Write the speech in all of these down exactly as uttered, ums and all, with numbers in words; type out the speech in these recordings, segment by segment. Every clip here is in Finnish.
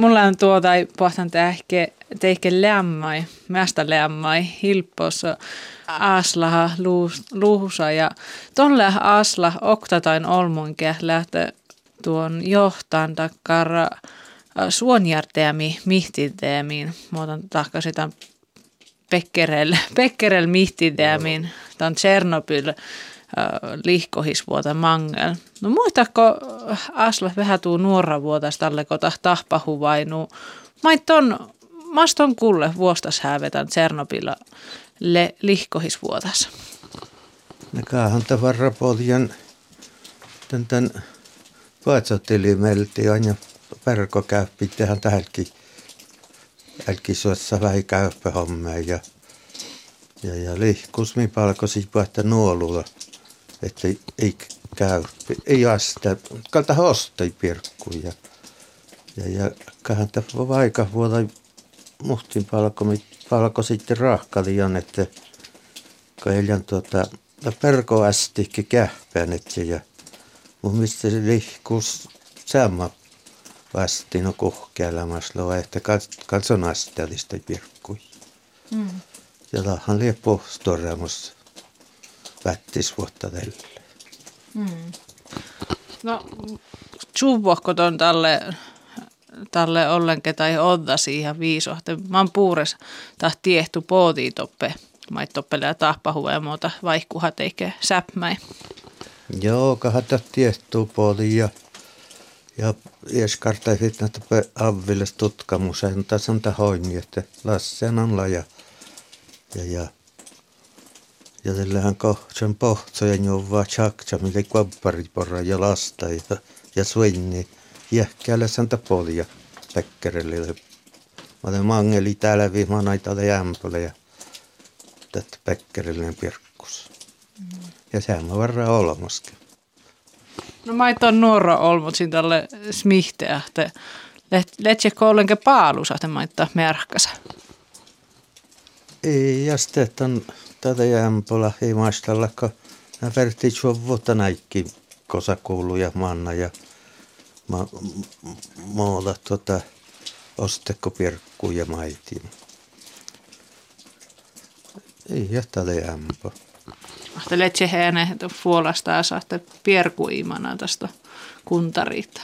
Mulla on tuota pohtan tähke teikke lämmäi, mästä lämmäi, hilppossa aslaha luuhusa ja tolle asla oktatain olmunke lähtö tuon johtaan takkara suonjärteämi mihtiteemiin. Muotan tahka sitä pekkerel, pekkerel mihtiteemiin. Tämä on Černobyl. Lihkohisvuota mangel. No muistako Asla vähän tuu nuora vuotas tälle kota tahpahuvainu. Maitton maston kulle vuostas häävetän Černobylä le lihkohisvuotas. Näkäähän tavan rapotian tän tän paatsotteli melti aina perko käyppi tähän tähänkin. Älki suossa vähän käyppä hommea ja ja ja lihkusmi palkosi päätä nuolulla. Että ei, ei käy, ei asta, kalta hostoi pirkkuja. Ja, ja kahanta vaikka vuoda muhtin palko, palko sitten rahkalijan, että kaeljan tuota, perko ästikki kähpään, että ja mun mielestä se lihkuus sama vastin on kuhkeälämässä, että katson asteellista pirkkuja. Mm. Ja lahan lie pohtoremus. Vättis vuotta tälle. Hmm. No, suuvohko tuon tälle, tälle ollenke tai odda siihen viisohte. Mä oon puures taas tiehtu pootitoppe. Mä et toppelea tahpahua ja muuta vaikkuha teikö säpmäi. Joo, kahata tiehtuu pooti ja ja eskartai sitten toppe avvilles tutkamuseen. Tässä on tahoin, että lassen on laja ja ja ja tällähän kohtsen pohtsojen juvaa tjaksa, miten kvabbarit porraa ja lasta ja, ja suinni. Jähkäällä santa polia päkkärille. Mä olen mangeli täällä viimaa näitä ole jämpälle ja tätä päkkärille pirkkus. Mm. Ja sehän mä varraa olmaskin. No mä et ole nuora olmut siinä tälle smihteähte. Letsekö ollenke paalusahte maittaa merkkasä? Ei, ja sitten, että on... Tätä jämpällä ei maistalla, kun nämä vertii sua vuotta näikki kosakuuluja manna ja ma- muuta tuota, ostekopirkkuja maitin. Ei ole tätä jämpä. Ahto letse heäneen puolesta ja saatte pirkuimana tästä kuntariita.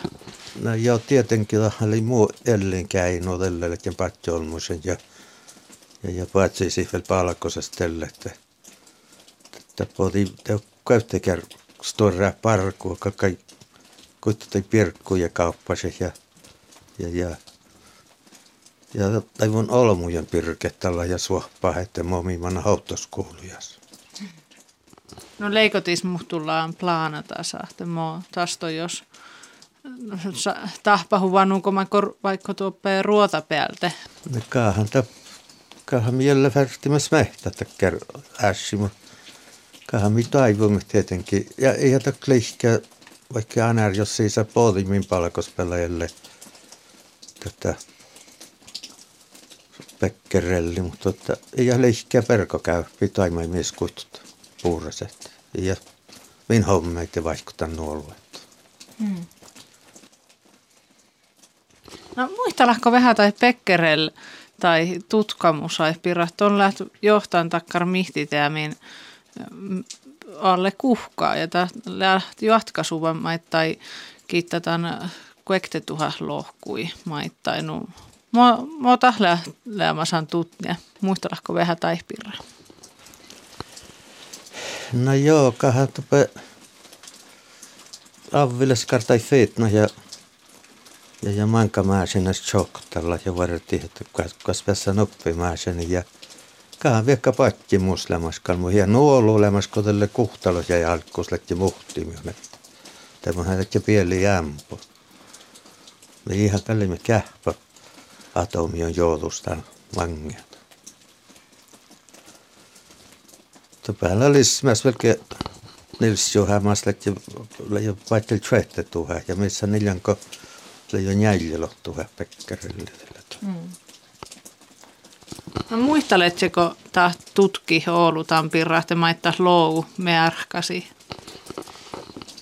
No joo, tietenkin oli muu ellinkäin odelle, että patjolmuisen ja Ja, ja paitsi siihen palkosesta tälle, että te on käyttäkään storraa parkua, kaikki kuitenkin pirkkuja kauppaset ja ja ja ja aivan olmujen pirkettällä ja suoppaa, että momimana hautoskuulujas. No leikotis muhtullaan plaanata sahte mo tasto jos tahpahu vanunko vaikka tuoppeen ruota päältä. No kaahan ta Kahan miellä värtimässä mehtätä ässi, mutta kahan mi taivumme tietenkin. Ja ei jätä klihkää, vaikka aina jos ei saa puolimin palkospelajalle tätä päkkerelli, mutta että, ei jää lihkää verkokäyppi taimaimies kutsuta puuraset. Ja min hommeita vaikuttaa nuoluetta. Hmm. No muistelahko vähän tai päkkerelli? Tai tutkamusai pirat on lähtö johtaan takkar mihtiteämin alle kuhkaa ja lähtö jatkaisuvan maittai kiittätään kuektetuha lohkui maittainu. Mota lähtölämäsän tutnia. Muistelahko vähän taihpirra? No joo, kahan tupe avvileskartai feitna ja Ja, ja manka määsinä tjoktalla ja vartti, että kas päässä noppi määsinä. Ja kahan viekka pakki muslemaskal mu. Ja nuolu lemasko tälle kuhtalos ja alkkuslekki muhtimion. Tämähän lähti pieli jämpo. Ja ihan kallimme kähpä atomion joutusta vangeata. Tupäällä olisi myös velkeä nilsjuhämäs lähti vaikka tjohtetuhä. Ja missä niljanko... Se ei ole jäljilottu häpäkkärille. Mm. No muisteletseko taas tutki Oulutan pirrahti maittaa lou merkkasi?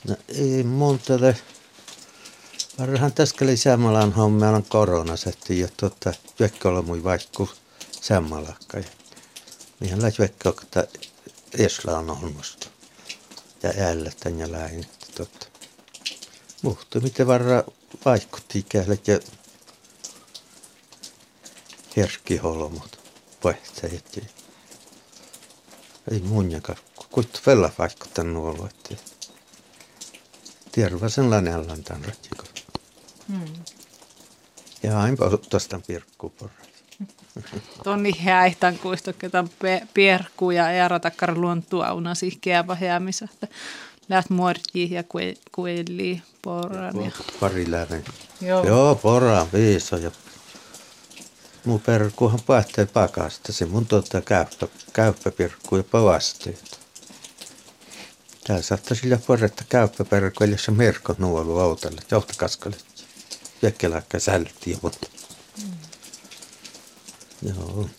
No ei mun tälle Varmaan tässä lisämalan hommalla on koronassa, että jo tuota juekkoilla mui vaikku sammalakka. Mihän lait juekkoa, että esillä on olmusta. Ja äällä tänne lähin. Muhtu, miten varmaan vaikutti ikällä ja herkkiholmut vaihtajat. Ei muunjakaan. Kuittu vielä vaikuttanut olla. Terva sellainen allan tämän rattikon. Hmm. Ja aina tuosta pirkkuporra. Tonni häihtän kuistoketan pirkkuu ja eäratakkar luontua una sihkeä vähäämisä. Läht muorjii ja kuellii porran. Pari lähen. Joo, Joo porran viiso. Ja mun perkkuhan päähtee pakasta. Se mun tuota käyppä, käyppäpirkkuu ja pavasteita. Tää saattaa sillä porretta käyppäperkku, eli se merkko nuolu autolle, johtakaskalle. Jäkkelääkkä sältiin, mutta... Mm. Joo.